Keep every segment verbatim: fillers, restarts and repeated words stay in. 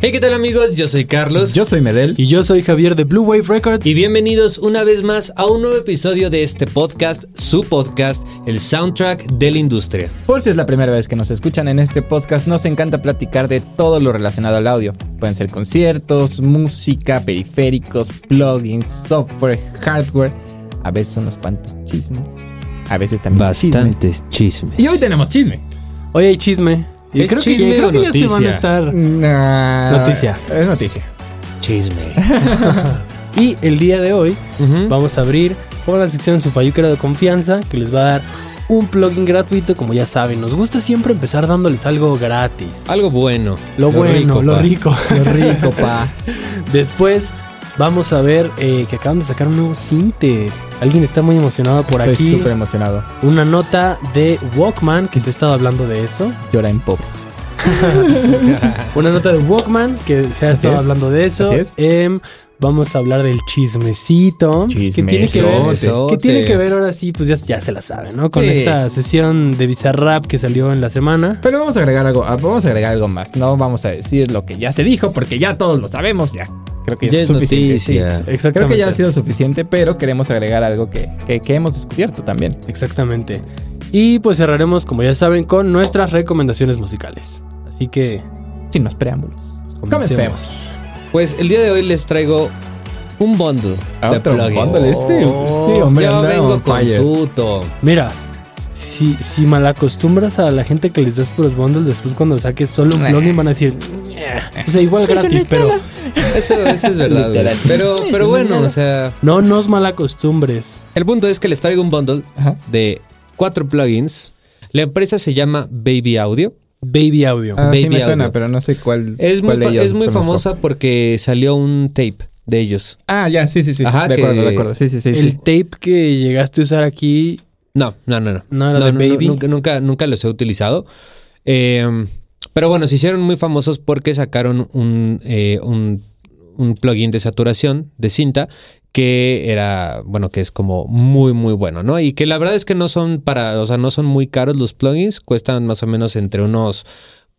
Hey, ¿qué tal amigos? Yo soy Carlos. Yo soy Medel. Y yo soy Javier de Blue Wave Records. Y bienvenidos una vez más a un nuevo episodio de este podcast, su podcast, El Soundtrack de la Industria. Por si es la primera vez que nos escuchan en este podcast, nos encanta platicar de todo lo relacionado al audio. Pueden ser conciertos, música, periféricos, plugins, software, hardware. A veces unos cuantos chismes. A veces también bastantes chismes. chismes. Y hoy tenemos chisme. Hoy hay chisme. Y creo que, ya, creo que ya se van a estar... Nah, noticia. Es noticia. Chisme. Y el día de hoy uh-huh. vamos a abrir con la sección Supayuquera de Confianza, que les va a dar un plugin gratuito, como ya saben. Nos gusta siempre empezar dándoles algo gratis. Algo bueno. Lo, lo bueno, rico, lo pa. rico. Lo rico, pa. Después vamos a ver eh, que acaban de sacar un nuevo sinte. Alguien está muy emocionado por Estoy aquí. Estoy súper emocionado. Una nota de Walkman, que se ha estado hablando de eso. Llora en pop. Una nota de Walkman, que se ha estado es. hablando de eso. Es. Eh, vamos a hablar del chismecito. Chismecito. Que tiene que ver, que tiene que ver ahora sí, pues ya, ya se la saben, ¿no? Con sí. esta sesión de Bizarrap que salió en la semana. Pero vamos a agregar algo, vamos a agregar algo más. No vamos a decir lo que ya se dijo, porque ya todos lo sabemos ya. Creo que ya, ya es suficiente. Sí, exactamente. Creo que ya ha sido suficiente, pero queremos agregar algo que, que, que hemos descubierto también. Exactamente. Y pues cerraremos, como ya saben, con nuestras recomendaciones musicales. Así que, sin más preámbulos, comencemos. Pues el día de hoy les traigo un bundle de plugins. Bundle este? Oh, sí, hombre, yo vengo con fire. Tuto. Mira, si, si malacostumbras a la gente que les das puros bundles, después cuando saques solo un plugin van a decir... O sea, igual gratis, pero... Eso, eso es verdad, pero, pero bueno, o sea... No nos malacostumbres. El punto es que les traigo un bundle Ajá. de cuatro plugins. La empresa se llama Baby Audio. Baby Audio. Ah, Baby sí me Audio. Suena, pero no sé cuál es cuál muy, de ellos es muy conozco. Famosa porque salió un tape de ellos. Ah, ya, sí, sí, sí. Ajá, de que... acuerdo, de acuerdo. Sí, sí, sí. El sí. tape que llegaste a usar aquí... No, no, no, no. No, no, de no Baby. Nunca, nunca, nunca los he utilizado. Eh... Pero bueno, se hicieron muy famosos porque sacaron un, eh, un, un plugin de saturación de cinta que era, bueno, que es como muy, muy bueno, ¿no? Y que la verdad es que no son para, o sea, no son muy caros los plugins, cuestan más o menos entre unos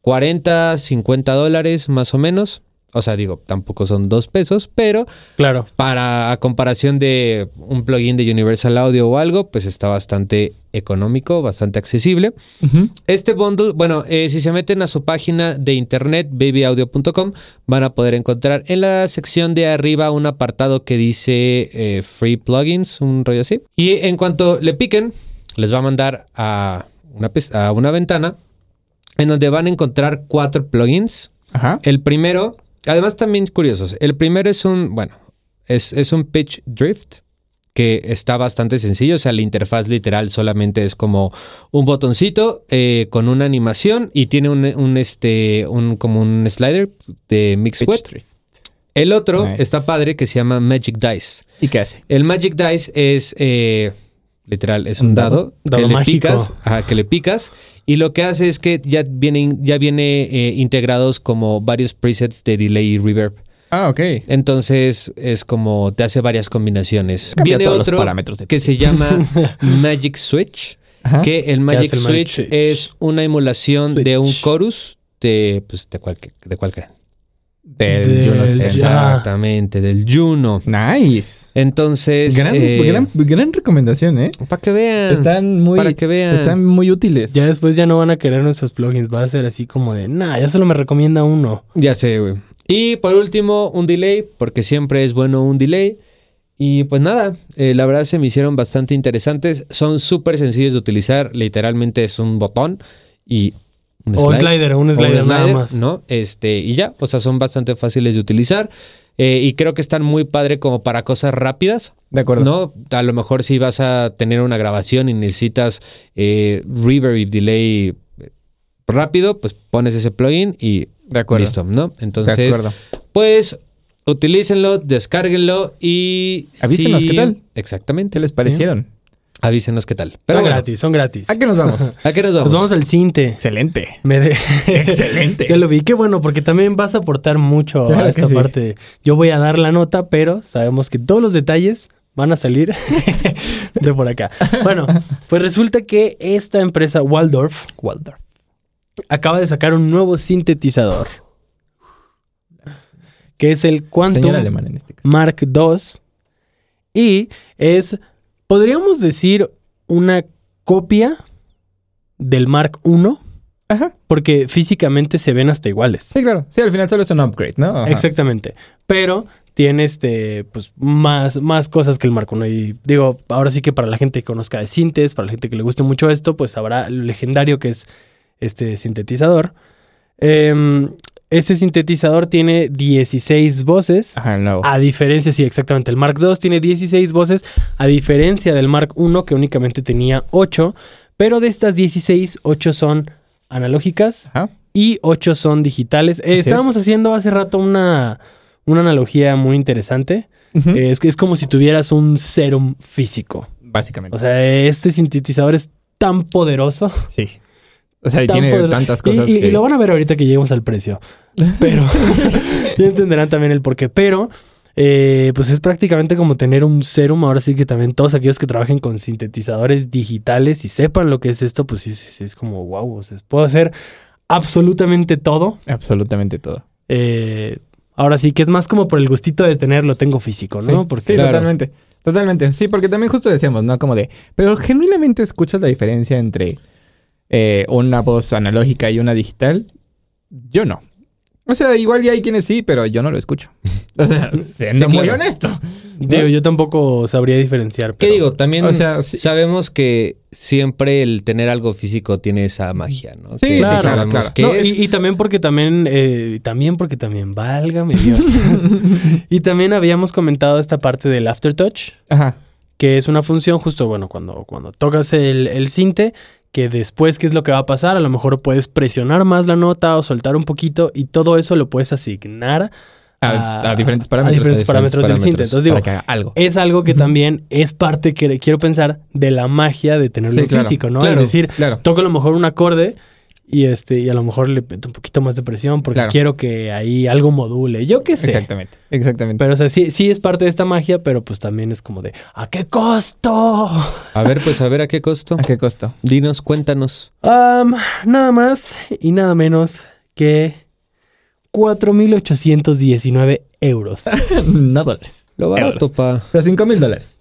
cuarenta, cincuenta dólares más o menos. O sea, digo, tampoco son dos pesos, pero claro, para a comparación de un plugin de Universal Audio o algo, pues está bastante económico, bastante accesible. Uh-huh. Este bundle, bueno, eh, si se meten a su página de internet, baby audio punto com, van a poder encontrar en la sección de arriba un apartado que dice eh, Free Plugins, un rollo así. Y en cuanto le piquen, les va a mandar a una, a una ventana en donde van a encontrar cuatro plugins. Ajá. El primero... Además, también curiosos. El primero es un, bueno, es, es un pitch drift que está bastante sencillo. O sea, la interfaz literal solamente es como un botoncito eh, con una animación y tiene un, un este, un como un slider de mix wet. El otro nice. está padre que se llama Magic Dice. ¿Y qué hace? El Magic Dice es eh, literal, es un, un dado, dado que dado le mágico. picas, ajá, que le picas. Y lo que hace es que ya vienen ya viene eh, integrados como varios presets de delay y reverb. Ah, ok. Entonces es como te hace varias combinaciones. Cambia viene todos otro los parámetros de que se llama Magic Switch, Ajá. que el Magic el Switch Magic? es una emulación Switch. de un chorus de pues de cualquier de cualquier Del, del Juno. Exactamente, del Juno. Nice. Entonces. Gran, eh, gran, gran recomendación, ¿eh? Para que vean. Están muy, para que vean. Están muy útiles. Ya después ya no van a querer nuestros plugins. Va a ser así como de, nah, ya solo me recomienda uno. Ya sé, güey. Y por último, un delay, porque siempre es bueno un delay. Y pues nada, eh, la verdad se me hicieron bastante interesantes. Son súper sencillos de utilizar. Literalmente es un botón y... Un o slide, slider, un slider, o un slider nada más. ¿No? Este, y ya, o sea, son bastante fáciles de utilizar. Eh, y creo que están muy padre como para cosas rápidas. De acuerdo. ¿No? A lo mejor si vas a tener una grabación y necesitas eh, reverb y delay rápido, pues pones ese plugin y de acuerdo. listo, ¿no? Entonces, de acuerdo. pues utilícenlo, descárguenlo y... Avísenos sí, qué tal. Exactamente. ¿Qué les parecieron? Sí. Avísenos qué tal. Pero son bueno, gratis, son gratis. ¿A qué nos vamos? ¿A qué nos vamos? Nos vamos al cinte. Excelente. Me de... Excelente. Ya lo vi. Qué bueno, porque también vas a aportar mucho claro a esta sí. parte. Yo voy a dar la nota, pero sabemos que todos los detalles van a salir de por acá. Bueno, pues resulta que esta empresa Waldorf, Waldorf acaba de sacar un nuevo sintetizador. que es el Quantum Alemán, en este caso. Mark dos. Y es, podríamos decir, una copia del Mark uno. Ajá. Porque físicamente se ven hasta iguales. Sí, claro. Sí, al final solo es un upgrade, ¿no? Ajá. Exactamente. Pero tiene este, pues, más, más cosas que el Mark uno. Y digo, ahora sí que para la gente que conozca de sintes, para la gente que le guste mucho esto, pues sabrá el legendario que es este sintetizador. Eh, este sintetizador tiene dieciséis voces. Ajá, no. A diferencia, sí, exactamente. El Mark dos tiene dieciséis voces, a diferencia del Mark uno, que únicamente tenía ocho. Pero de estas dieciséis, ocho son analógicas. Ajá. Y ocho son digitales. Eh, estábamos es. haciendo hace rato una, una analogía muy interesante. Uh-huh. eh, es que es como si tuvieras un Serum físico. Básicamente. O sea, este sintetizador es tan poderoso. Sí. O sea, y tiene poderoso. tantas cosas y, y, que... Y lo van a ver ahorita que lleguemos al precio. Pero ya entenderán también el porqué. Pero... Eh, pues es prácticamente como tener un Serum. Ahora sí que también todos aquellos que trabajen con sintetizadores digitales y sepan lo que es esto, pues sí, sí, sí es como wow, o sea, puedo hacer absolutamente todo. Absolutamente todo. Eh, ahora sí que es más como por el gustito de tenerlo, tengo físico, ¿no? Sí, porque, sí, claro. totalmente, totalmente. Sí, porque también justo decíamos, ¿no? Como de, pero genuinamente escuchas la diferencia entre eh, una voz analógica y una digital. Yo no. O sea, igual ya hay quienes sí, pero yo no lo escucho. O sea, siendo sí, muy claro. honesto. Digo, yo tampoco sabría diferenciar. Pero... ¿Qué digo? También o sea, sí. sabemos que siempre el tener algo físico tiene esa magia, ¿no? Sí, que claro. Sabemos claro. Que no, es... y, y también porque también... Eh, también porque también, válgame Dios. Y también habíamos comentado esta parte del aftertouch. Ajá. Que es una función justo, bueno, cuando, cuando tocas el, el sinte... Que después, ¿qué es lo que va a pasar? A lo mejor puedes presionar más la nota o soltar un poquito y todo eso lo puedes asignar a, a, a diferentes parámetros. A diferentes, a diferentes parámetros, parámetros del synth. Entonces digo, que haga algo. es algo que uh-huh. también es parte, que quiero pensar, de la magia de tenerlo sí, claro, físico, ¿no? Claro, es decir, claro. toco a lo mejor un acorde y este y a lo mejor le meto un poquito más de presión porque claro. quiero que ahí algo module. Yo qué sé. Exactamente, exactamente. Pero o sea, sí, sí es parte de esta magia, pero pues también es como de ¿a qué costo? A ver, pues a ver, ¿a qué costo? ¿A qué costo? Dinos, cuéntanos. Um, nada más y nada menos que cuatro mil ochocientos diecinueve euros. No dólares. Lo barato, pa. Pero cinco mil dólares.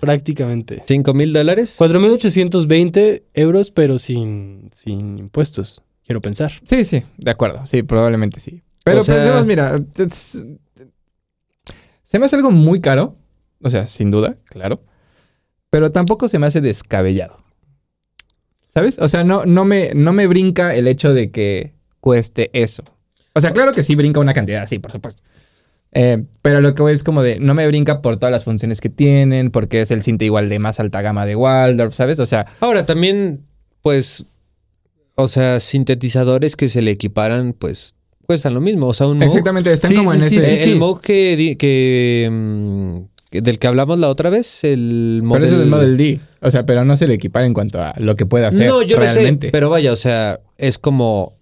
Prácticamente. ¿cinco mil dólares? cuatro mil ochocientos veinte euros, pero sin, sin impuestos, quiero pensar. Sí, sí, de acuerdo. Sí, probablemente sí. Pero o sea... pensemos, mira, es... se me hace algo muy caro. O sea, sin duda, claro. Pero tampoco se me hace descabellado. ¿Sabes? O sea, no, no, me, no me brinca el hecho de que cueste eso. O sea, claro que sí brinca una cantidad, sí, por supuesto. Eh, pero lo que voy es como de, no me brinca por todas las funciones que tienen, porque es el sinte igual de más alta gama de Waldorf, ¿sabes? O sea... Ahora, también, pues, o sea, sintetizadores que se le equiparan, pues, cuestan lo mismo. O sea, un Moog... Exactamente, están sí, como sí, en sí, ese... Sí, sí, el sí. Moog que, que, que... del que hablamos la otra vez, el Model... Pero eso es el Model D. O sea, pero no se le equipara en cuanto a lo que pueda hacer realmente. No, yo realmente. Lo sé, pero vaya, o sea, es como...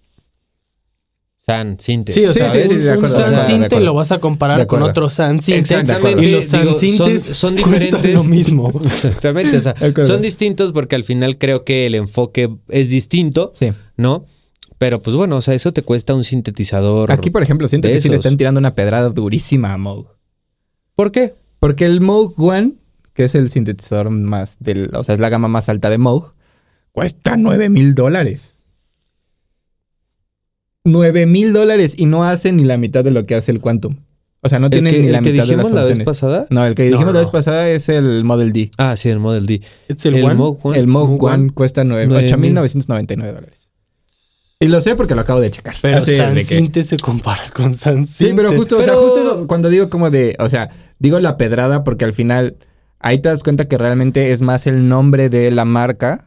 San Sinte. Sí, o sea, sí, sí, sí, un San Sinte o sea, lo vas a comparar con otro San Sinte. Exactamente. Y los San Sintes son, son diferentes. Lo mismo. Exactamente. O sea, son distintos porque al final creo que el enfoque es distinto, sí. ¿no? Pero pues bueno, o sea, eso te cuesta un sintetizador. Aquí, por ejemplo, siento que sí le están tirando una pedrada durísima a Moog. ¿Por qué? Porque el Moog One, que es el sintetizador más del, o sea, es la gama más alta de Moog, cuesta nueve mil dólares. nueve mil dólares y no hace ni la mitad de lo que hace el Quantum. O sea, no tiene ni la mitad de las funciones. ¿El que dijimos la vez pasada? No, el que dijimos no, no. la vez pasada es el Model D. Ah, sí, el Model D. ¿Es el, el One? Moog One. El Moog, Moog One, One cuesta ocho mil novecientos noventa y nueve dólares. Y lo sé porque lo acabo de checar. Pero Así San Sinte que... se compara con San Sinte. Sí, pero justo, pero... o sea, justo cuando digo como de... O sea, digo la pedrada porque al final... Ahí te das cuenta que realmente es más el nombre de la marca...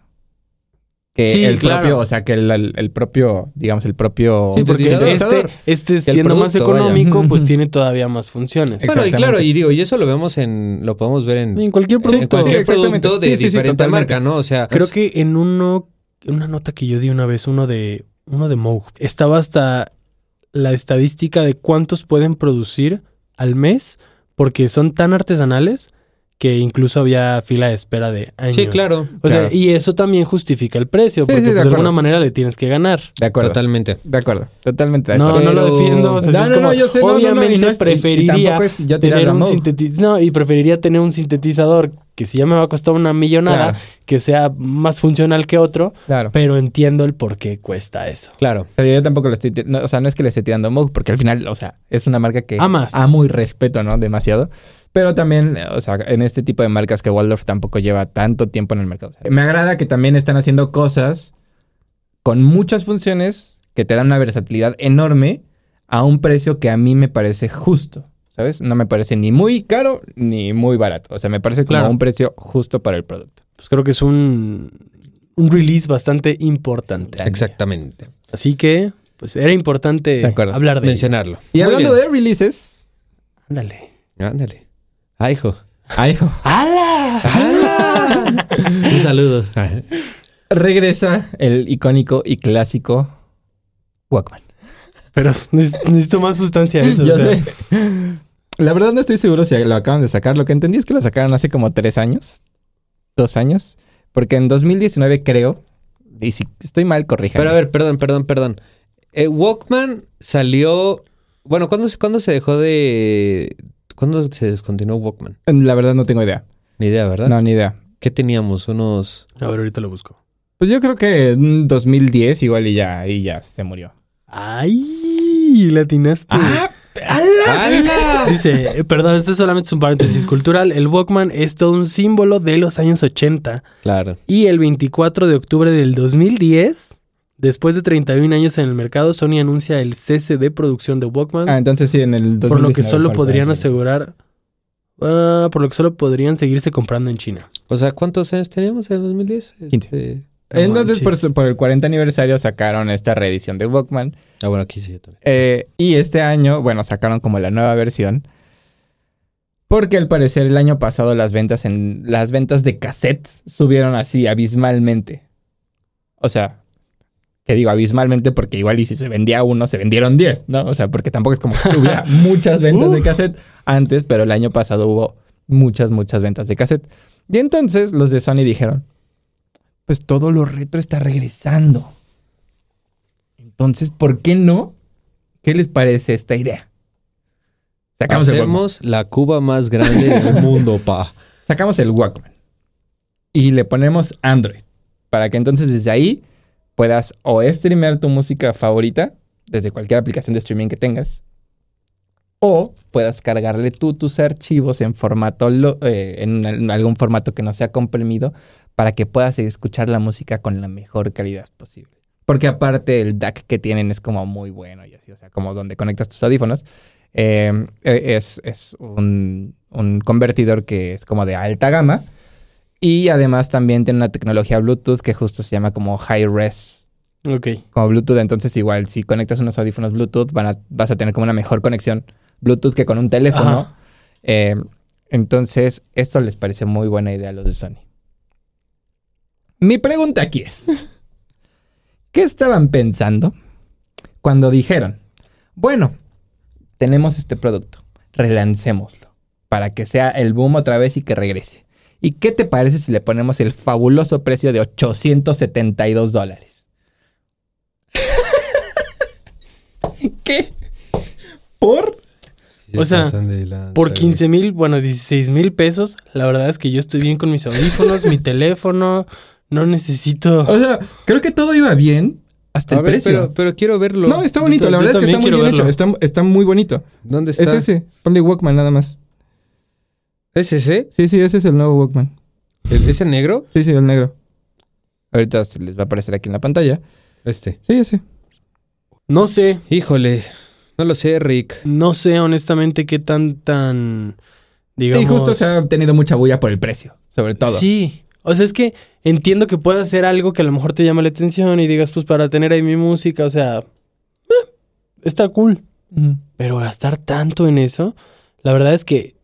Que sí, el claro. propio, o sea, que el, el, el propio, digamos, el propio... Sí, porque este, este siendo producto, más económico, vaya. Pues tiene todavía más funciones. Bueno, y claro, y digo, y eso lo vemos en, lo podemos ver en... En cualquier producto. En cualquier sí, producto de sí, sí, diferente sí, marca, ¿no? O sea... Creo es... que en uno, una nota que yo di una vez, uno de, uno de Moog, estaba hasta la estadística de cuántos pueden producir al mes, porque son tan artesanales... que incluso había fila de espera de años. Sí, claro. O claro. sea, y eso también justifica el precio, porque sí, sí, de, pues, de alguna manera le tienes que ganar. De acuerdo. Totalmente. De acuerdo. Totalmente. De acuerdo. No, pero... no lo defiendo. O sea, no, no, es como, no, yo sé. Obviamente no, no, no, preferiría y, y tener un sintetizador. No, y preferiría tener un sintetizador que si ya me va a costar una millonada, claro, que sea más funcional que otro, claro, pero entiendo el por qué cuesta eso. Claro. O sea, yo tampoco lo estoy... No, o sea, no es que le esté tirando Moog, porque al final, o sea, es una marca que amas, amo y respeto, ¿no? Demasiado. Pero también, o sea, en este tipo de marcas que Waldorf tampoco lleva tanto tiempo en el mercado. O sea, me agrada que también están haciendo cosas con muchas funciones que te dan una versatilidad enorme a un precio que a mí me parece justo, ¿sabes? No me parece ni muy caro ni muy barato. O sea, me parece como, claro, un precio justo para el producto. Pues creo que es un, un release bastante importante. Exactamente. Así que, pues era importante de acuerdo, hablar de mencionarlo. Ello. Y muy hablando bien de releases... Ándale. Ándale. ¡Ay, hijo! ¡Ay, hijo! ¡Hala! ¡Hala! Un saludo. Regresa el icónico y clásico Walkman. Pero necesito más sustancia eso. Yo o sea. sé. La verdad no estoy seguro si lo acaban de sacar. Lo que entendí es que lo sacaron hace como tres años. Dos años. Porque en dos mil diecinueve creo. Y si estoy mal, corríjame. Pero a ver, perdón, perdón, perdón. Eh, Walkman salió... Bueno, ¿cuándo, ¿cuándo se dejó de...? ¿Cuándo se descontinuó Walkman? La verdad no tengo idea. Ni idea, ¿verdad? No, ni idea. ¿Qué teníamos? Unos... A ver, ahorita lo busco. Pues yo creo que en dos mil diez igual y ya, y ya se murió. ¡Ay! Le atinaste. ¡Ah! ¡Ala! ¡Ala! Dice, perdón, esto solamente es un paréntesis cultural. El Walkman es todo un símbolo de los años ochenta. Claro. Y el veinticuatro de octubre del dos mil diez... Después de treinta y un años en el mercado, Sony anuncia el cese de producción de Walkman. Ah, entonces sí, en el dos mil diecinueve. Por lo que solo podrían asegurar... Uh, por lo que solo podrían seguirse comprando en China. O sea, ¿cuántos años teníamos en el dos mil diez? quince. Este, entonces, por, su, por el cuarenta aniversario sacaron esta reedición de Walkman. Ah, bueno, aquí sí. También. Eh, y este año, bueno, sacaron como la nueva versión. Porque al parecer el año pasado las ventas, en, las ventas de cassettes subieron así abismalmente. O sea... Que digo abismalmente porque igual y si se vendía uno, se vendieron diez, ¿no? O sea, porque tampoco es como que hubiera muchas ventas uh. de cassette antes, pero el año pasado hubo muchas, muchas ventas de cassette. Y entonces los de Sony dijeron, pues todo lo retro está regresando. Entonces, ¿por qué no? ¿Qué les parece esta idea? Sacamos Hacemos el la Cuba más grande del mundo, pa. Sacamos el Walkman. Y le ponemos Android. Para que entonces desde ahí... puedas o streamear tu música favorita desde cualquier aplicación de streaming que tengas o puedas cargarle tú tus archivos en formato lo, eh, en, en algún formato que no sea comprimido para que puedas escuchar la música con la mejor calidad posible. Porque aparte el D A C que tienen es como muy bueno y así, o sea, como donde conectas tus audífonos eh, es, es un, un convertidor que es como de alta gama. Y además también tiene una tecnología Bluetooth que justo se llama como Hi-Res. Ok. Como Bluetooth. Entonces igual, si conectas unos audífonos Bluetooth, van a, vas a tener como una mejor conexión Bluetooth que con un teléfono. Eh, entonces, esto les pareció muy buena idea a los de Sony. Mi pregunta aquí es, ¿qué estaban pensando cuando dijeron, bueno, tenemos este producto, relancémoslo para que sea el boom otra vez y que regrese? ¿Y qué te parece si le ponemos el fabuloso precio de ochocientos setenta y dos dólares? ¿Qué? ¿Por? Sí, o sea, por quince mil, bueno, dieciséis mil pesos. La verdad es que yo estoy bien con mis audífonos, mi teléfono. No necesito... O sea, creo que todo iba bien hasta A el ver, precio. Pero, pero quiero verlo. No, está bonito. Yo, la verdad es que está muy bien verlo. hecho. Está, está muy bonito. ¿Dónde está? Es ese. Ponle Walkman nada más. ¿Es ese? Sí, sí, ese es el nuevo Walkman. ¿El, ¿Ese negro? Sí, sí, el negro. Ahorita se les va a aparecer aquí en la pantalla. Este. Sí, ese. No sé. Híjole. No lo sé, Rick. No sé, honestamente, qué tan, tan, digamos... Y justo se ha obtenido mucha bulla por el precio, sobre todo. Sí. O sea, es que entiendo que puedas hacer algo que a lo mejor te llama la atención y digas, pues, para tener ahí mi música, o sea... Eh, está cool. Uh-huh. Pero gastar tanto en eso, la verdad es que...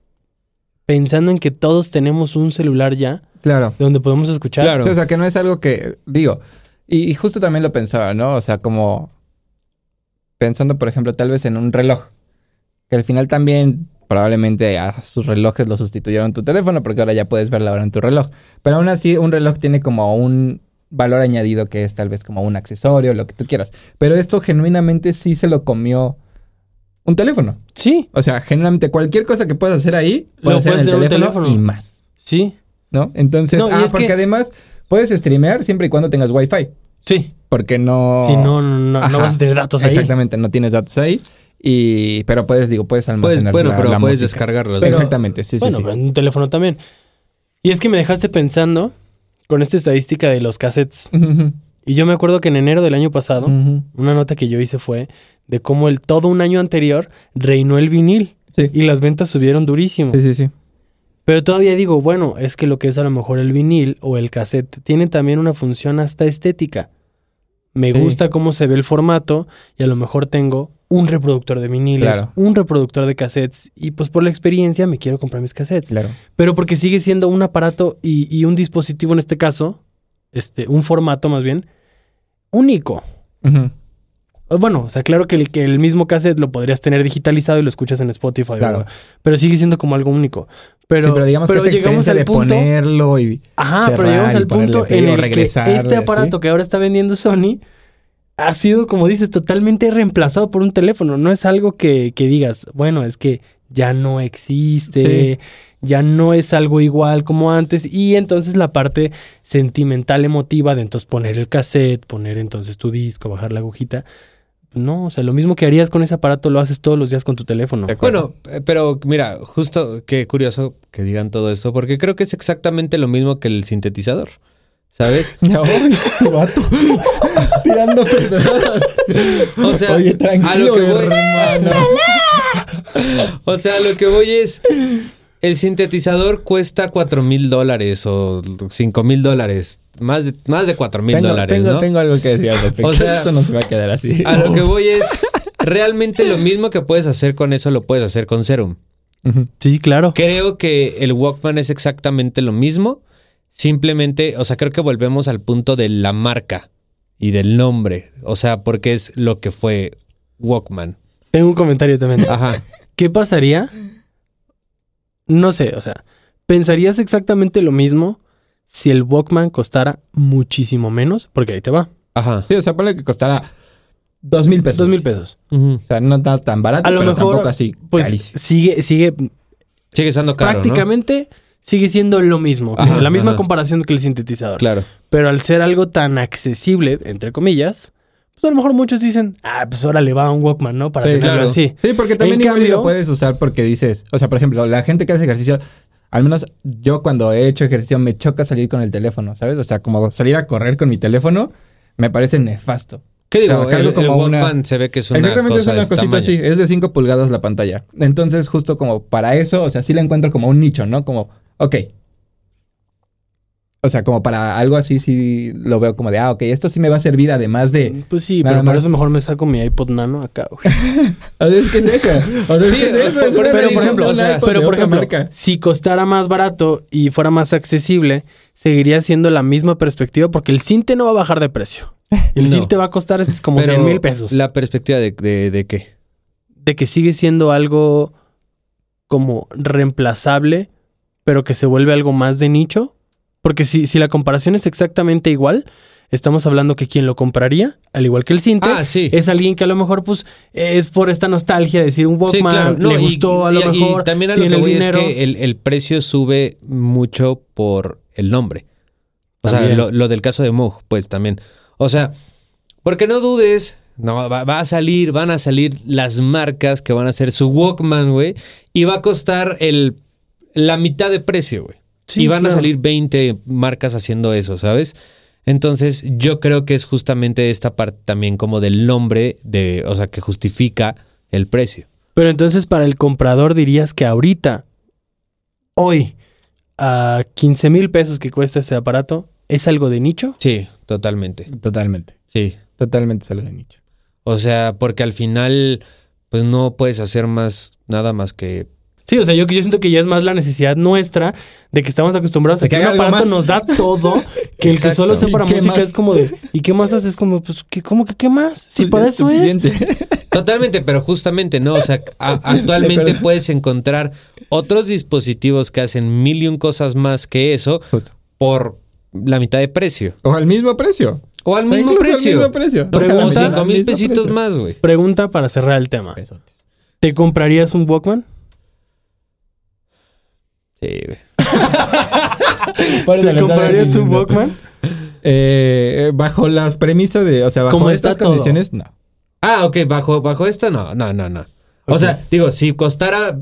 Pensando en que todos tenemos un celular ya. Claro. Donde podemos escuchar. Claro. Sí, o sea, que no es algo que... Digo, y, y justo también lo pensaba, ¿no? O sea, como... Pensando, por ejemplo, tal vez en un reloj. Que al final también probablemente a sus relojes lo sustituyeron tu teléfono, porque ahora ya puedes ver la hora en tu reloj. Pero aún así, un reloj tiene como un valor añadido que es tal vez como un accesorio, lo que tú quieras. Pero esto genuinamente sí se lo comió un teléfono. Sí. O sea, genuinamente cualquier cosa que puedas hacer ahí, puedes hacer en el teléfono, teléfono y más. Sí. ¿No? Entonces, no, ah, porque que... además puedes streamear siempre y cuando tengas Wi-Fi. Sí. Porque no... Sí, no, no, no vas a tener datos ahí. Exactamente, no tienes datos ahí. Y pero puedes, digo, puedes almacenar. Puedes, bueno, la, pero la puedes descargarlos. Exactamente, sí, bueno, sí. Bueno, pero en un teléfono también. Y es que me dejaste pensando con esta estadística de los cassettes. Uh-huh. Y yo me acuerdo que en enero del año pasado, uh-huh, una nota que yo hice fue de cómo el todo un año anterior reinó el vinil. Sí. Y las ventas subieron durísimo. Sí, sí, sí. Pero todavía digo, bueno, es que lo que es a lo mejor el vinil o el cassette tiene también una función hasta estética. Me sí. gusta cómo se ve el formato y a lo mejor tengo un reproductor de viniles, claro, un reproductor de cassettes y pues por la experiencia me quiero comprar mis cassettes. Claro. Pero porque sigue siendo un aparato y, y un dispositivo en este caso, este, un formato más bien, único. Uh-huh. Bueno, o sea, claro que el, que el mismo cassette lo podrías tener digitalizado y lo escuchas en Spotify. Claro. Pero sigue siendo como algo único. Pero, sí, pero digamos pero que esta experiencia de punto, ponerlo y ajá, pero llegamos al punto en el que este aparato, ¿sí?, que ahora está vendiendo Sony ha sido, como dices, totalmente reemplazado por un teléfono. No es algo que, que digas, bueno, es que ya no existe, sí, ya no es algo igual como antes. Y entonces la parte sentimental, emotiva de entonces poner el cassette, poner entonces tu disco, bajar la agujita... No, o sea, lo mismo que harías con ese aparato lo haces todos los días con tu teléfono. Bueno, pero mira, justo qué curioso que digan todo esto, porque creo que es exactamente lo mismo que el sintetizador, ¿sabes? No, este vato tirando pedradas. O sea, oye, tranquilo, a lo que voy, hermano. O sea, lo que voy es... El sintetizador cuesta cuatro mil dólares o cinco mil dólares. Más de, más de cuatro mil dólares, tengo, ¿no? Tengo algo que decir al respecto. O sea, esto no se va a quedar así. A lo que voy es... Realmente lo mismo que puedes hacer con eso lo puedes hacer con Serum. Uh-huh. Sí, claro. Creo que el Walkman es exactamente lo mismo. Simplemente... O sea, creo que volvemos al punto de la marca y del nombre. O sea, porque es lo que fue Walkman. Tengo un comentario también. Ajá. ¿Qué pasaría? No sé, o sea... ¿Pensarías exactamente lo mismo... Si el Walkman costara muchísimo menos, porque ahí te va. Ajá. Sí, o sea, ponle que costara dos mil pesos. Dos mil pesos. Uh-huh. O sea, no está tan barato, a lo pero mejor, tampoco así pues carísimo. Sigue, sigue... Sigue siendo caro, prácticamente, ¿no? Sigue siendo lo mismo. Ajá, la misma ajá. comparación que el sintetizador. Claro. Pero al ser algo tan accesible, entre comillas... Pues a lo mejor muchos dicen, ah, pues ahora le va a un Walkman, ¿no? Para sí, tenerlo claro. así. Sí, porque también igual cambio, lo puedes usar porque dices... O sea, por ejemplo, la gente que hace ejercicio... Al menos yo cuando he hecho ejercicio me choca salir con el teléfono, ¿sabes? O sea, como salir a correr con mi teléfono me parece nefasto. ¿Qué digo? O sea, el, como el Walkman una... se ve que es una exactamente cosa es una cosita tamaño. Así. Es de cinco pulgadas la pantalla. Entonces, justo como para eso, o sea, sí la encuentro como un nicho, ¿no? Como, ok. O sea, como para algo así sí lo veo como de, ah, ok, esto sí me va a servir además de... Pues sí, pero para eso mejor me saco mi iPod Nano acá, güey. O sea, es que es eso. O sea, es sí, que es eso. Es pero, pero, por ejemplo, o sea, pero por ejemplo, marca. Si costara más barato y fuera más accesible, seguiría siendo la misma perspectiva porque el Sinte no va a bajar de precio. El no. Sinte va a costar es como cien mil pesos. ¿La perspectiva de, de, de qué? De que sigue siendo algo como reemplazable, pero que se vuelve algo más de nicho. Porque si, si la comparación es exactamente igual, estamos hablando que quien lo compraría, al igual que el Sinte, ah, sí. es alguien que a lo mejor pues es por esta nostalgia de decir un Walkman, sí, claro. no, le y, gustó a y, lo mejor. Y también a lo que voy dinero. Es que el, el precio sube mucho por el nombre. O también. sea, lo, lo del caso de Moog, pues también. O sea, porque no dudes, no va, va a salir, van a salir las marcas que van a hacer su Walkman, güey, y va a costar el la mitad de precio, güey. Sí, y van claro. a salir veinte marcas haciendo eso, ¿sabes? Entonces, yo creo que es justamente esta parte también como del nombre, de, o sea, que justifica el precio. Pero entonces, para el comprador dirías que ahorita, hoy, a quince mil pesos que cuesta ese aparato, ¿es algo de nicho? Sí, totalmente. Totalmente. Sí. Totalmente es algo de nicho. O sea, porque al final, pues no puedes hacer más, nada más que... Sí, o sea, yo, yo siento que ya es más la necesidad nuestra de que estamos acostumbrados a que un aparato nos da todo, que el que solo sepa música más? Es como de, ¿y qué más haces? Como, pues, ¿qué, ¿cómo que qué más? Si pues para eso es. Totalmente, pero justamente, ¿no? O sea, a, actualmente puedes encontrar otros dispositivos que hacen mil y un cosas más que eso Justo. por la mitad de precio. O al mismo precio. O al, o sea, mismo, precio. al mismo precio. No, pregunta, cinco mil pesitos precio. más, güey. Pregunta para cerrar el tema. Pesotes. ¿Te comprarías un Walkman? Sí, güey. ¿Te comprarías un Walkman? Eh, bajo las premisas de... O sea, bajo estas todo? condiciones, no. Ah, ok. Bajo, bajo esto, no. No, no, no. Okay. O sea, digo, si costara...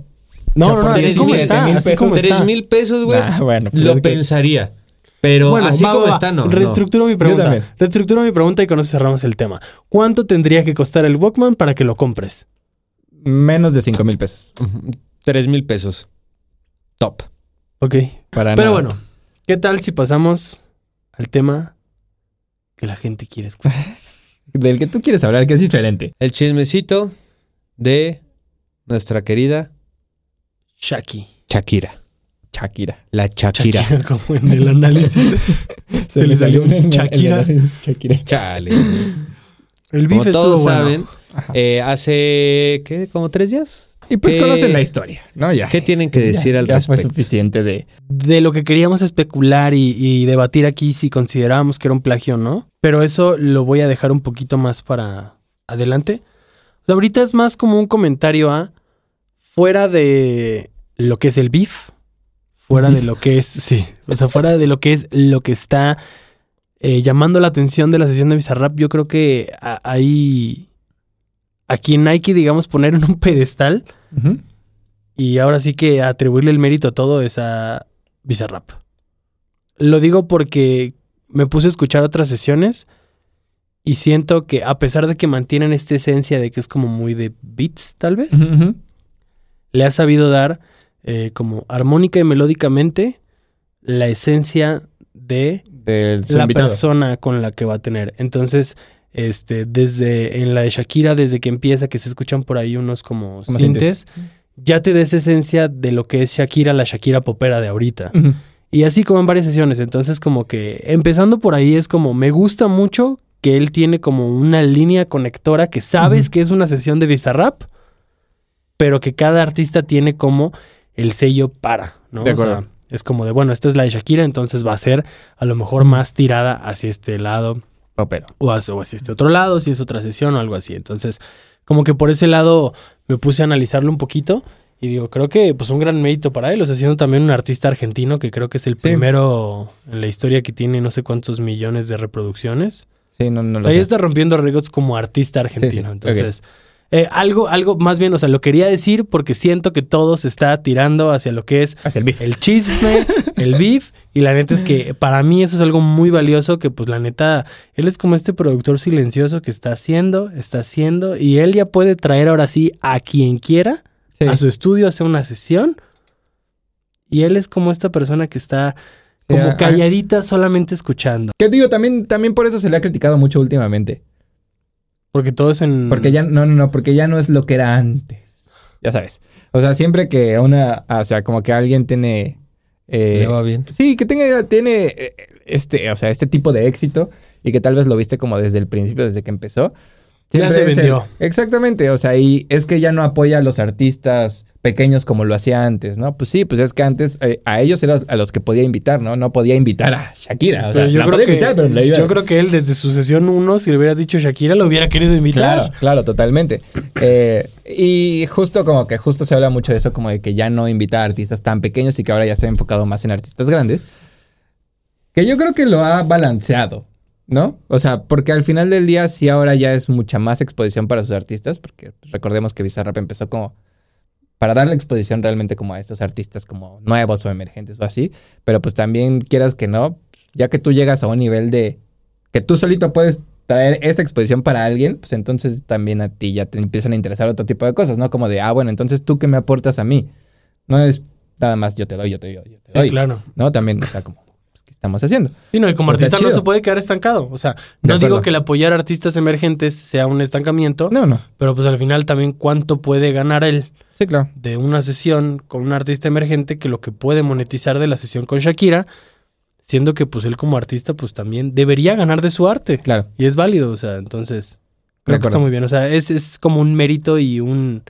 No, no, no. Así como está. Tres mil pesos, güey. Nah, bueno, pues lo pensaría. Pero bueno, así va, como va, está, no. Reestructuro no. mi pregunta. Reestructuro mi pregunta y con eso cerramos el tema. ¿Cuánto tendría que costar el Walkman para que lo compres? Menos de cinco mil pesos. Tres mil pesos. Top. Ok. Para Pero nada. bueno, ¿qué tal si pasamos al tema que la gente quiere escuchar? Del que tú quieres hablar, que es diferente. El chismecito de nuestra querida Shaki. Shakira. Shakira. La Shakira. Shakira, como en el análisis. Se, Se le salió una Shakira. Shakira. Chale. El bife estuvo todos bueno. saben, eh, hace, ¿qué? ¿Como tres días? Y pues que, conocen la historia, ¿no? Ya. ¿Qué tienen que decir ya, al ya respecto? Ya fue suficiente de... De lo que queríamos especular y, y debatir aquí si considerábamos que era un plagio o no. Pero eso lo voy a dejar un poquito más para adelante. O sea, ahorita es más como un comentario a... Fuera de lo que es el beef. Fuera de lo que es... Sí. O sea, fuera de lo que es lo que está... Eh, llamando la atención de la sesión de Bizarrap, yo creo que a, ahí... A quien hay que, digamos, poner en un pedestal. Uh-huh. Y ahora sí que atribuirle el mérito a todo es a Bizarrap. Lo digo porque me puse a escuchar otras sesiones y siento que a pesar de que mantienen esta esencia de que es como muy de beats, tal vez, uh-huh, le ha sabido dar eh, como armónica y melódicamente la esencia de Del la invitado. persona con la que va a tener. Entonces... Este, desde en la de Shakira, desde que empieza, que se escuchan por ahí unos como sintes, ya te da esa esencia de lo que es Shakira, la Shakira popera de ahorita. Uh-huh. Y así como en varias sesiones. Entonces, como que empezando por ahí es como, me gusta mucho que él tiene como una línea conectora que sabes, uh-huh, que es una sesión de Bizarrap, pero que cada artista tiene como el sello para, ¿no? De acuerdo. O sea, es como de, bueno, esta es la de Shakira, entonces va a ser a lo mejor más tirada hacia este lado. Pero. O hacia este otro lado, si es otra sesión o algo así. Entonces, como que por ese lado me puse a analizarlo un poquito y digo, creo que pues un gran mérito para él. O sea, siendo también un artista argentino que creo que es el sí. primero en la historia que tiene no sé cuántos millones de reproducciones. Sí, no, no lo Ahí sé. está rompiendo récords como artista argentino. Sí, sí. Entonces, okay. eh, algo, algo más bien, o sea, lo quería decir porque siento que todo se está tirando hacia lo que es hacia el, beef. el chisme, el beef. Y la neta es que para mí eso es algo muy valioso que pues la neta, él es como este productor silencioso que está haciendo, está haciendo y él ya puede traer ahora sí a quien quiera, sí, a su estudio, hacer una sesión y él es como esta persona que está como o sea, calladita, hay... solamente escuchando. Que digo, también, también por eso se le ha criticado mucho últimamente. Porque todo es en... Porque ya, no, no, no, porque ya no es lo que era antes, ya sabes. O sea, siempre que una, o sea, como que alguien tiene... Eh, Le va bien. Sí, que tenga, tiene este, o sea, este tipo de éxito y que tal vez lo viste como desde el principio, desde que empezó. Ya se vendió. El, exactamente, o sea, y es que ya no apoya a los artistas pequeños como lo hacía antes, ¿no? Pues sí, pues es que antes eh, a ellos era a los que podía invitar, ¿no? No podía invitar a Shakira. O sea, yo la podía que, invitar, pero le iba a... Yo creo que él desde su sesión uno, si le hubieras dicho Shakira, lo hubiera querido invitar. Claro, claro, totalmente. Eh, y justo como que justo se habla mucho de eso, como de que ya no invita a artistas tan pequeños y que ahora ya se ha enfocado más en artistas grandes. Que yo creo que lo ha balanceado, ¿no? O sea, porque al final del día sí ahora ya es mucha más exposición para sus artistas, porque recordemos que Bizarrap empezó como... para darle exposición realmente como a estos artistas como nuevos o emergentes o así, pero pues también quieras que no, ya que tú llegas a un nivel de que tú solito puedes traer esta exposición para alguien, pues entonces también a ti ya te empiezan a interesar otro tipo de cosas, ¿no? Como de, ah, bueno, entonces tú qué me aportas a mí. No es nada más yo te doy, yo te doy, yo te doy. Sí, claro. No, también, o sea, como... estamos haciendo. Sí, no, y como pues artista no se puede quedar estancado. O sea, no digo que el apoyar a artistas emergentes sea un estancamiento. No, no. Pero pues al final también cuánto puede ganar él. sí, claro, de una sesión con un artista emergente que lo que puede monetizar de la sesión con Shakira, siendo que pues él como artista pues también debería ganar de su arte. Claro. Y es válido, o sea, entonces creo que está muy bien. O sea, es, es como un mérito y un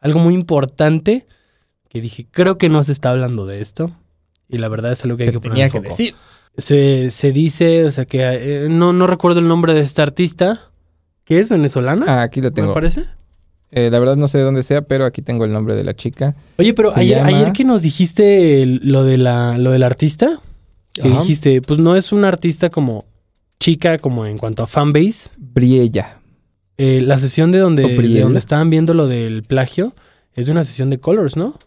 algo muy importante que dije, creo que no se está hablando de esto y la verdad es algo que hay que poner en foco. Decir. Se, se dice, o sea, que eh, no, no recuerdo el nombre de esta artista, que es venezolana. Ah, aquí lo tengo. ¿Me parece? Eh, la verdad no sé de dónde sea, pero aquí tengo el nombre de la chica. Oye, pero ayer, llama... ayer que nos dijiste lo de la lo del artista, que uh-huh. dijiste, pues no es una artista como chica, como en cuanto a fanbase. Briella. Eh, la sesión de donde, de donde estaban viendo lo del plagio es una sesión de Colors, ¿no?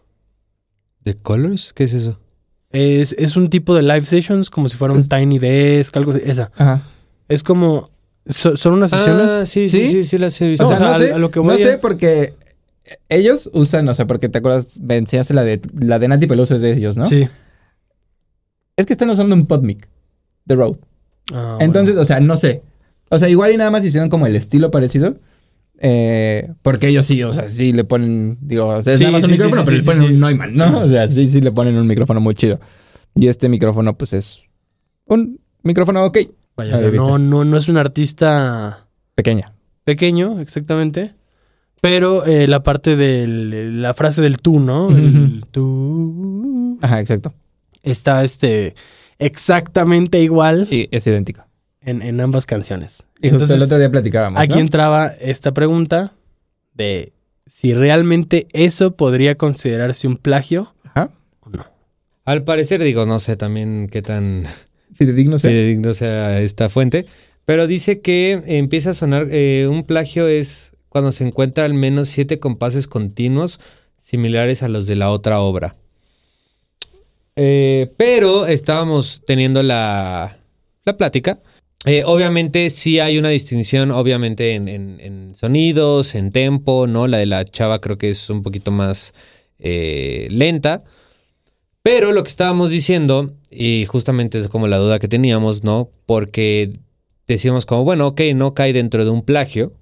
¿De Colors? ¿Qué es eso? Es, es un tipo de live sessions como si fuera un es... Tiny Desk, algo así. Esa. Ajá. Es como... So, ¿Son unas sesiones? Ah, sí, sí, sí, sí, sí las he visto. O sea, o sea, no, a, sé, a lo que voy no es... sé porque ellos usan, o sea, porque te acuerdas, me enseñaste la de, la de Nati Peluso es de ellos, ¿no? Sí. Es que están usando un PodMic de Rode. Ah, entonces, bueno. o sea, no sé. O sea, igual y nada más hicieron como el estilo parecido. Eh, porque ellos sí, o sea, sí le ponen... Digo, o sea, es sí, nada más sí, un sí, micrófono, sí, pero sí, le ponen sí, un Neumann, ¿no? O sea, sí, sí le ponen un micrófono muy chido. Y este micrófono, pues, es un micrófono ok. Vaya, o sea, no, no, no es un artista... Pequeña. Pequeño, exactamente. Pero eh, la parte de la frase del tú, ¿no? Uh-huh. El tú... Ajá, exacto. Está este exactamente igual. Y es idéntico. En, en ambas canciones. Y justo entonces, el otro día platicábamos, aquí ¿no? entraba esta pregunta de si realmente eso podría considerarse un plagio. Ajá. O no. Al parecer, digo, no sé también qué tan... Fidedigno sea. Fidedigno sea esta fuente. Pero dice que empieza a sonar... Eh, un plagio es cuando se encuentra al menos siete compases continuos similares a los de la otra obra. Eh, pero estábamos teniendo la, la plática. Eh, obviamente sí hay una distinción, obviamente en, en, en sonidos, en tempo, ¿no? La de la chava creo que es un poquito más eh, lenta. Pero lo que estábamos diciendo, y justamente es como la duda que teníamos, ¿no? Porque decíamos como, bueno, ok, no cae dentro de un plagio.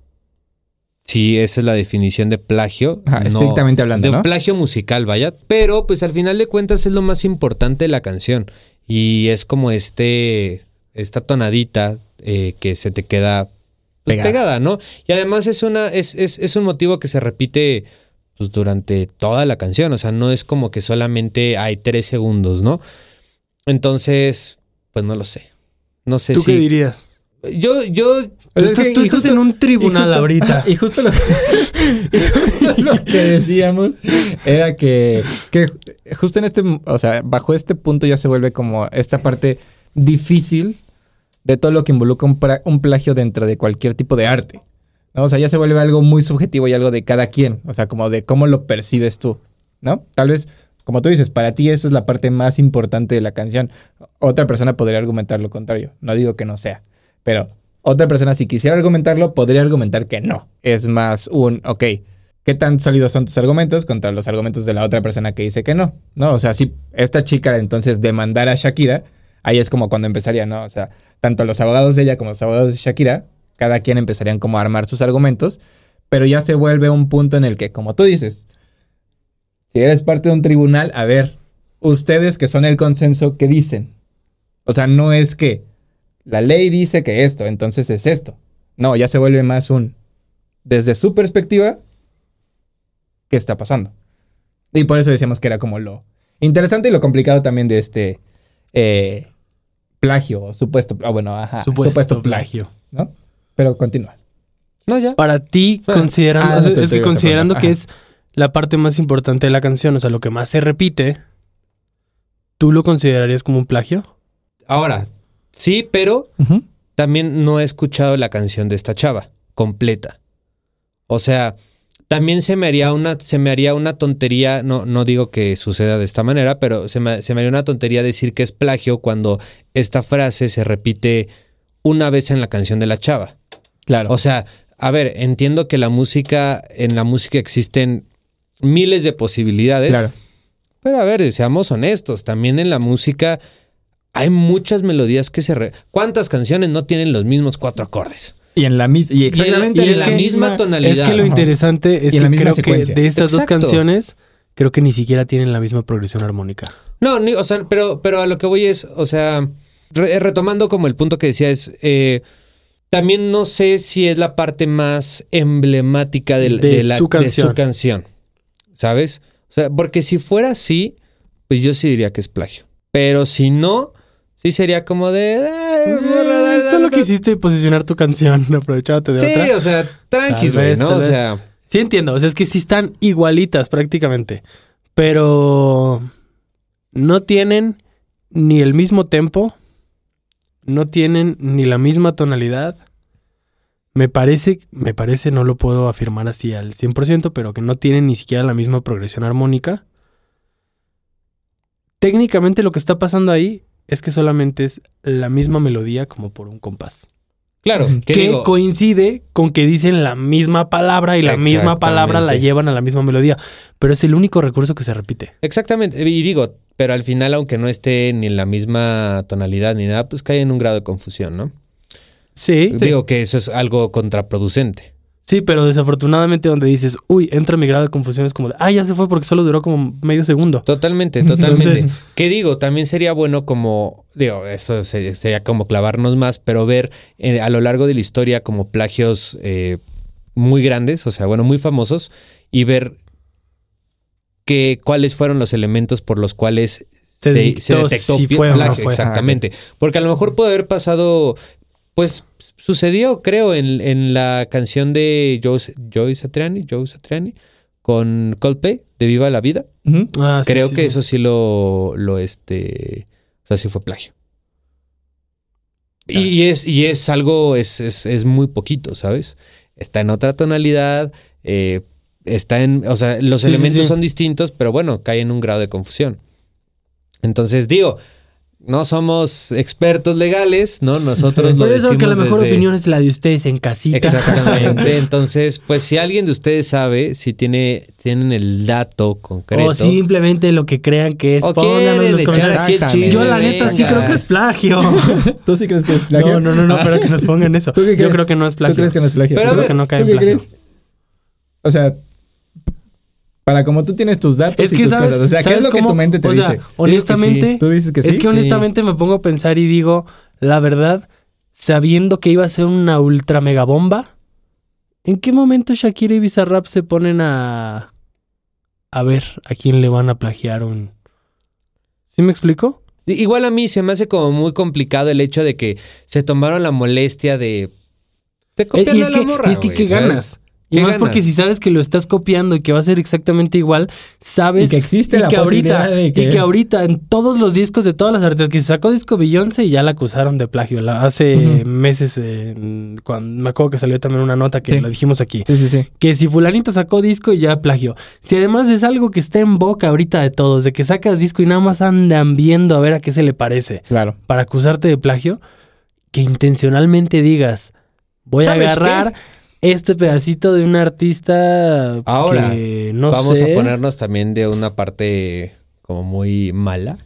Sí, esa es la definición de plagio. Ajá, no, estrictamente hablando, de ¿no? un plagio musical, vaya. Pero, pues, al final de cuentas es lo más importante de la canción. Y es como este, esta tonadita eh, que se te queda pues, pegada. pegada, ¿no? Y además es, una, es, es, es un motivo que se repite... Pues durante toda la canción, o sea, no es como que solamente hay tres segundos, ¿no? Entonces, pues no lo sé. No sé ¿Tú si... ¿Tú qué dirías? Yo, yo... Tú estás, tú estás justo, en un tribunal y justo, ahorita. Y justo, lo, y justo lo que decíamos era que, que justo en este... O sea, bajo este punto ya se vuelve como esta parte difícil de todo lo que involucra un, pra, un plagio dentro de cualquier tipo de arte. ¿No? O sea, ya se vuelve algo muy subjetivo y algo de cada quien. O sea, como de cómo lo percibes tú, ¿no? Tal vez, como tú dices, para ti esa es la parte más importante de la canción. Otra persona podría argumentar lo contrario. No digo que no sea. Pero otra persona, si quisiera argumentarlo, podría argumentar que no. Es más un, ok, ¿qué tan sólidos son tus argumentos contra los argumentos de la otra persona que dice que no? ¿No? O sea, si esta chica entonces demandara a Shakira, ahí es como cuando empezaría, ¿no? O sea, tanto los abogados de ella como los abogados de Shakira... Cada quien empezarían como a armar sus argumentos, pero ya se vuelve un punto en el que, como tú dices, si eres parte de un tribunal, a ver, ustedes que son el consenso, ¿qué dicen? O sea, no es que la ley dice que esto, entonces es esto. No, ya se vuelve más un, desde su perspectiva, ¿qué está pasando? Y por eso decíamos que era como lo interesante y lo complicado también de este eh, plagio, o supuesto, oh, bueno, ajá, supuesto, supuesto plagio, ¿no? Pero continúa. No, ya. Para ti, bueno, considerando, ah, no, es que considerando que es la parte más importante de la canción, o sea, lo que más se repite, ¿tú lo considerarías como un plagio? Ahora, sí, pero uh-huh. también no he escuchado la canción de esta chava completa. O sea, también se me haría una, se me haría una tontería, no, no digo que suceda de esta manera, pero se me, se me haría una tontería decir que es plagio cuando esta frase se repite una vez en la canción de la chava. Claro. O sea, a ver, entiendo que la música, en la música existen miles de posibilidades. Claro. Pero a ver, seamos honestos, también en la música hay muchas melodías que se... Re... ¿Cuántas canciones no tienen los mismos cuatro acordes? Y en la, mis- y exactamente y en la, y en la que, misma tonalidad. Es que lo interesante es que creo secuencia. que de estas Exacto. dos canciones, creo que ni siquiera tienen la misma progresión armónica. No, ni, o sea, pero, pero a lo que voy es, o sea, re- retomando como el punto que decía es... Eh, también no sé si es la parte más emblemática de, de, de, la, su de su canción, ¿sabes? O sea, porque si fuera así, pues yo sí diría que es plagio. Pero si no, sí sería como de... Mm, solo quisiste posicionar tu canción, aprovechándote de sí, otra. Sí, o sea, tranquis, güey, ¿no? O sea... Sí entiendo, o sea, es que sí están igualitas prácticamente, pero no tienen ni el mismo tempo... No tienen ni la misma tonalidad. Me parece, me parece, no lo puedo afirmar así al cien por ciento, pero que no tienen ni siquiera la misma progresión armónica. Técnicamente lo que está pasando ahí es que solamente es la misma melodía como por un compás. Claro. Que digo? Coincide con que dicen la misma palabra y la misma palabra la llevan a la misma melodía. Pero es el único recurso que se repite. Exactamente. Y digo... Pero al final, aunque no esté ni en la misma tonalidad ni nada, pues cae en un grado de confusión, ¿no? Sí. Digo sí. que eso es algo contraproducente. Sí, pero desafortunadamente donde dices, uy, entra mi grado de confusión, es como, ah, ya se fue porque solo duró como medio segundo. Totalmente, totalmente. Entonces... ¿Qué digo? También sería bueno como, digo, eso sería como clavarnos más, pero ver eh, a lo largo de la historia como plagios eh, muy grandes, o sea, bueno, muy famosos, y ver... Que, cuáles fueron los elementos por los cuales se, se, dictó, se detectó si plagio. No fue, exactamente. Ah, porque a lo mejor puede haber pasado, pues sucedió, creo, en, en la canción de Joe, Joe Satriani, Joe Satriani, con Coldplay, de Viva la Vida. Uh-huh. Ah, creo sí, sí, que sí. eso sí lo, lo, este, o sea, sí fue plagio. Ah. Y, y es, y es algo, es, es, es muy poquito, ¿sabes? Está en otra tonalidad, eh, Está en, o sea, los sí, elementos sí, sí. son distintos, pero bueno, cae en un grado de confusión. Entonces, digo, no somos expertos legales, ¿no? Nosotros sí, lo decimos. Por eso que la mejor desde... opinión es la de ustedes en casita. Exactamente. Entonces, pues si alguien de ustedes sabe, si tiene tienen el dato concreto. O simplemente lo que crean que es. O pónganlo en los comentarios. Chile, Yo la neta venga. sí creo que es plagio. ¿Tú sí crees que es plagio? No, no, no, no, pero que nos pongan eso. Yo creo que no es plagio. ¿Tú crees que no es plagio? Pero Yo ver, creo que no cae en plagio. Crees? O sea... Para como tú tienes tus datos es que y tus sabes, cosas. O sea, ¿qué es lo cómo? que tu mente te o sea, dice? Honestamente, sí. ¿Tú dices que sí? Es que honestamente sí. me pongo a pensar y digo, la verdad, sabiendo que iba a ser una ultra mega bomba, ¿en qué momento Shakira y Bizarrap se ponen a... a ver a quién le van a plagiar un... ¿Sí me explico? Igual a mí se me hace como muy complicado el hecho de que se tomaron la molestia de... Te copian a la que, morra, Y es que, wey, ¿qué ¿sabes? ganas? Y más ganas? porque si sabes que lo estás copiando y que va a ser exactamente igual, sabes... Y que existe y la que posibilidad ahorita, de que... Y que ahorita en todos los discos de todas las artistas... Que se sacó disco Beyoncé y ya la acusaron de plagio. La, hace uh-huh. meses, eh, cuando, me acuerdo que salió también una nota que sí. la dijimos aquí. Sí, sí, sí. Que si fulanito sacó disco y ya plagio. Si además es algo que está en boca ahorita de todos, de que sacas disco y nada más andan viendo a ver a qué se le parece. Claro. Para acusarte de plagio, que intencionalmente digas, voy a agarrar... ¿Qué? Este pedacito de un artista Ahora, que no vamos sé. a ponernos también de una parte como muy mala.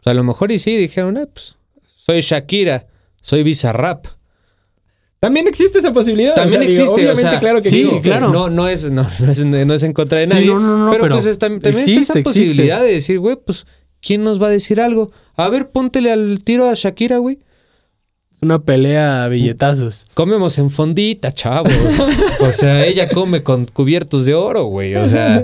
O sea, a lo mejor y sí, dijeron, eh, pues, soy Shakira, soy Bizarrap. También existe esa posibilidad. También o sea, existe, digo, obviamente, o sea, claro que sí. Digo, claro. No, no, es, no, no, es, no es en contra de nadie. Sí, no, no, no, pero, pero pues es, también existe, está esa posibilidad existe. de decir, güey, pues, ¿quién nos va a decir algo? A ver, póntele al tiro a Shakira, güey. Es una pelea a billetazos. Comemos en fondita, chavos. O sea, ella come con cubiertos de oro, güey. O sea...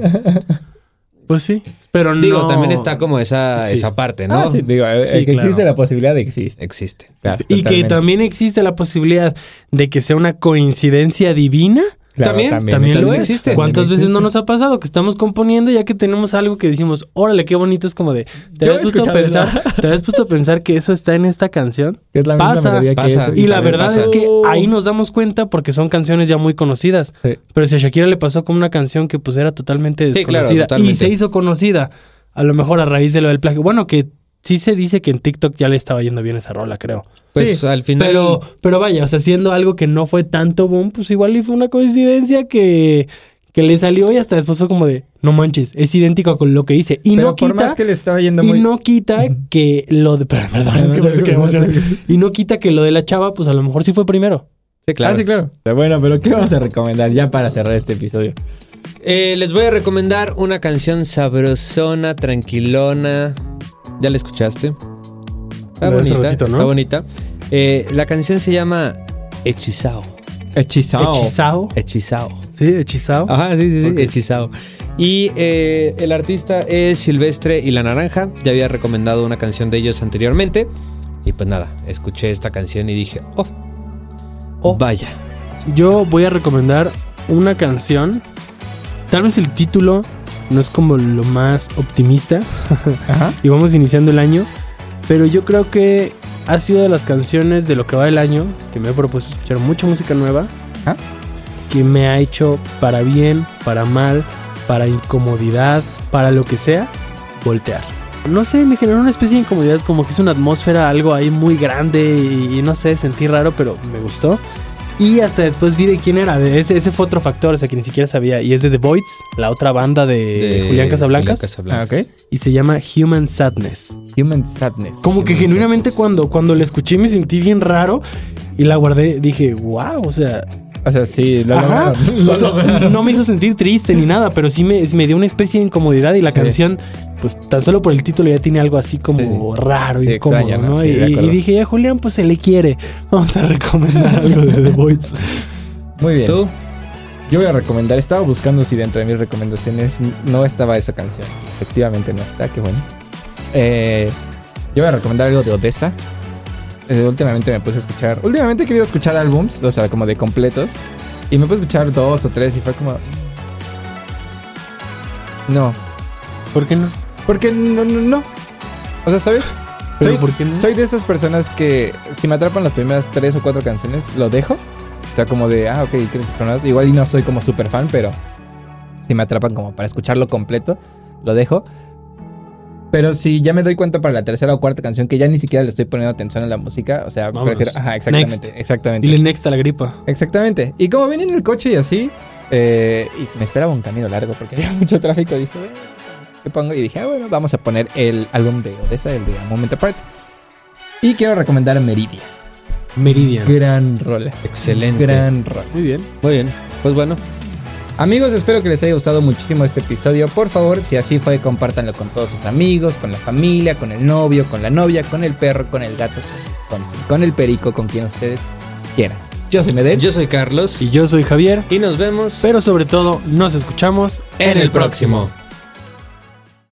Pues sí, pero digo, no... Digo, también está como esa, sí. esa parte, ¿no? Ah, sí, digo, sí, el que claro. existe la posibilidad existe. Existe. Claro, y totalmente. Que también existe la posibilidad de que sea una coincidencia divina... Claro, ¿También? también, también lo también existe. ¿Cuántas también veces existe. no nos ha pasado que estamos componiendo ya que tenemos algo que decimos, órale, qué bonito? Es como de, ¿te habías puesto a pensar, ¿te habías puesto a pensar que eso está en esta canción? Es la pasa, misma melodía pasa. Que eso, y, y la verdad pasa. es que ahí nos damos cuenta porque son canciones ya muy conocidas. Sí. Pero si a Shakira le pasó como una canción que pues era totalmente desconocida sí, claro, totalmente. y se hizo conocida, a lo mejor a raíz de lo del plagio. Bueno, que sí se dice que en TikTok ya le estaba yendo bien esa rola, creo. Pues sí, al final... Pero, pero vaya, o sea, haciendo algo que no fue tanto boom, pues igual y fue una coincidencia que, que le salió y hasta después fue como de, no manches, es idéntico con lo que hice. Y pero no por quita... más que le estaba yendo muy... Y no quita que lo de... Perdón, perdón, es que me emocioné. Y no quita que lo de la chava, pues a lo mejor sí fue primero. Sí, claro. Ah, sí, claro. Bueno, pero ¿qué vamos a recomendar ya para cerrar este episodio? Eh, les voy a recomendar una canción sabrosona, tranquilona. ¿Ya la escuchaste? Está la bonita, ratito, ¿no? Está bonita. Eh, la canción se llama Hechizao. Hechizao. Hechizao. Hechizao. Sí, Hechizao. Ajá, sí, sí, sí, okay. Hechizao. Y eh, el artista es Silvestre y la Naranja. Ya había recomendado una canción de ellos anteriormente. Y pues nada, escuché esta canción y dije, oh, oh, vaya. Yo voy a recomendar una canción. Tal vez el título no es como lo más optimista. Ajá. Y vamos iniciando el año. Pero yo creo que ha sido de las canciones de lo que va del año que me he propuesto escuchar mucha música nueva. Ajá. Que me ha hecho para bien, para mal, para incomodidad, para lo que sea, voltear. No sé, me generó una especie de incomodidad, como que es una atmósfera, algo ahí muy grande y, y no sé, sentí raro, pero me gustó. Y hasta después vi de quién era, de ese, ese fue otro factor, o sea, que ni siquiera sabía. Y es de The Voidz, la otra banda de, de Julián Casablancas. Casablancas. Ah, okay. Y se llama Human Sadness. Human Sadness. Como Human que genuinamente sadness. cuando cuando la escuché me sentí bien raro y la guardé, dije, wow, o sea... O sea, sí, lo Ajá. lograron. Lo o sea, lograron. No me hizo sentir triste ni nada, pero sí me, me dio una especie de incomodidad y la sí. canción, pues tan solo por el título ya tiene algo así como sí. raro, sí, incómodo, extraña, ¿no? Sí, y, y dije, ya Julián, pues se le quiere. Vamos a recomendar algo de The Voidz. Muy bien. ¿Tú? Yo voy a recomendar, estaba buscando si dentro de mis recomendaciones no estaba esa canción. Efectivamente no está, qué bueno. Eh, yo voy a recomendar algo de Odesza. Últimamente me puse a escuchar... Últimamente he querido escuchar álbums, o sea, como de completos. Y me puse a escuchar dos o tres y fue como... No. ¿Por qué no? Porque no, no, no. O sea, ¿sabes? Soy, ¿por qué no? Soy de esas personas que si me atrapan las primeras tres o cuatro canciones, lo dejo. O sea, como de... Ah, ok, ¿quieres? Igual no soy como super fan, pero... Si me atrapan como para escucharlo completo, lo dejo. Pero si ya me doy cuenta para la tercera o cuarta canción que ya ni siquiera le estoy poniendo atención a la música, o sea, Vamos. prefiero... Ajá, exactamente, next. exactamente. Dile next a la gripa. Exactamente. Y como venía en el coche y así, eh, y me esperaba un camino largo porque había mucho tráfico, dije, eh, ¿qué pongo? Y dije, ah, bueno, vamos a poner el álbum de Odesza, el de A Moment Apart. Y quiero recomendar Meridian. Meridian. Gran rola. Excelente. Gran rola. Muy bien. Muy bien. Pues bueno... Amigos, espero que les haya gustado muchísimo este episodio. Por favor, si así fue, compártanlo con todos sus amigos, con la familia, con el novio, con la novia, con el perro, con el gato, con, con el perico, con quien ustedes quieran. Yo soy Medel. Yo soy Carlos. Y yo soy Javier. Y nos vemos. Pero sobre todo, nos escuchamos en el próximo.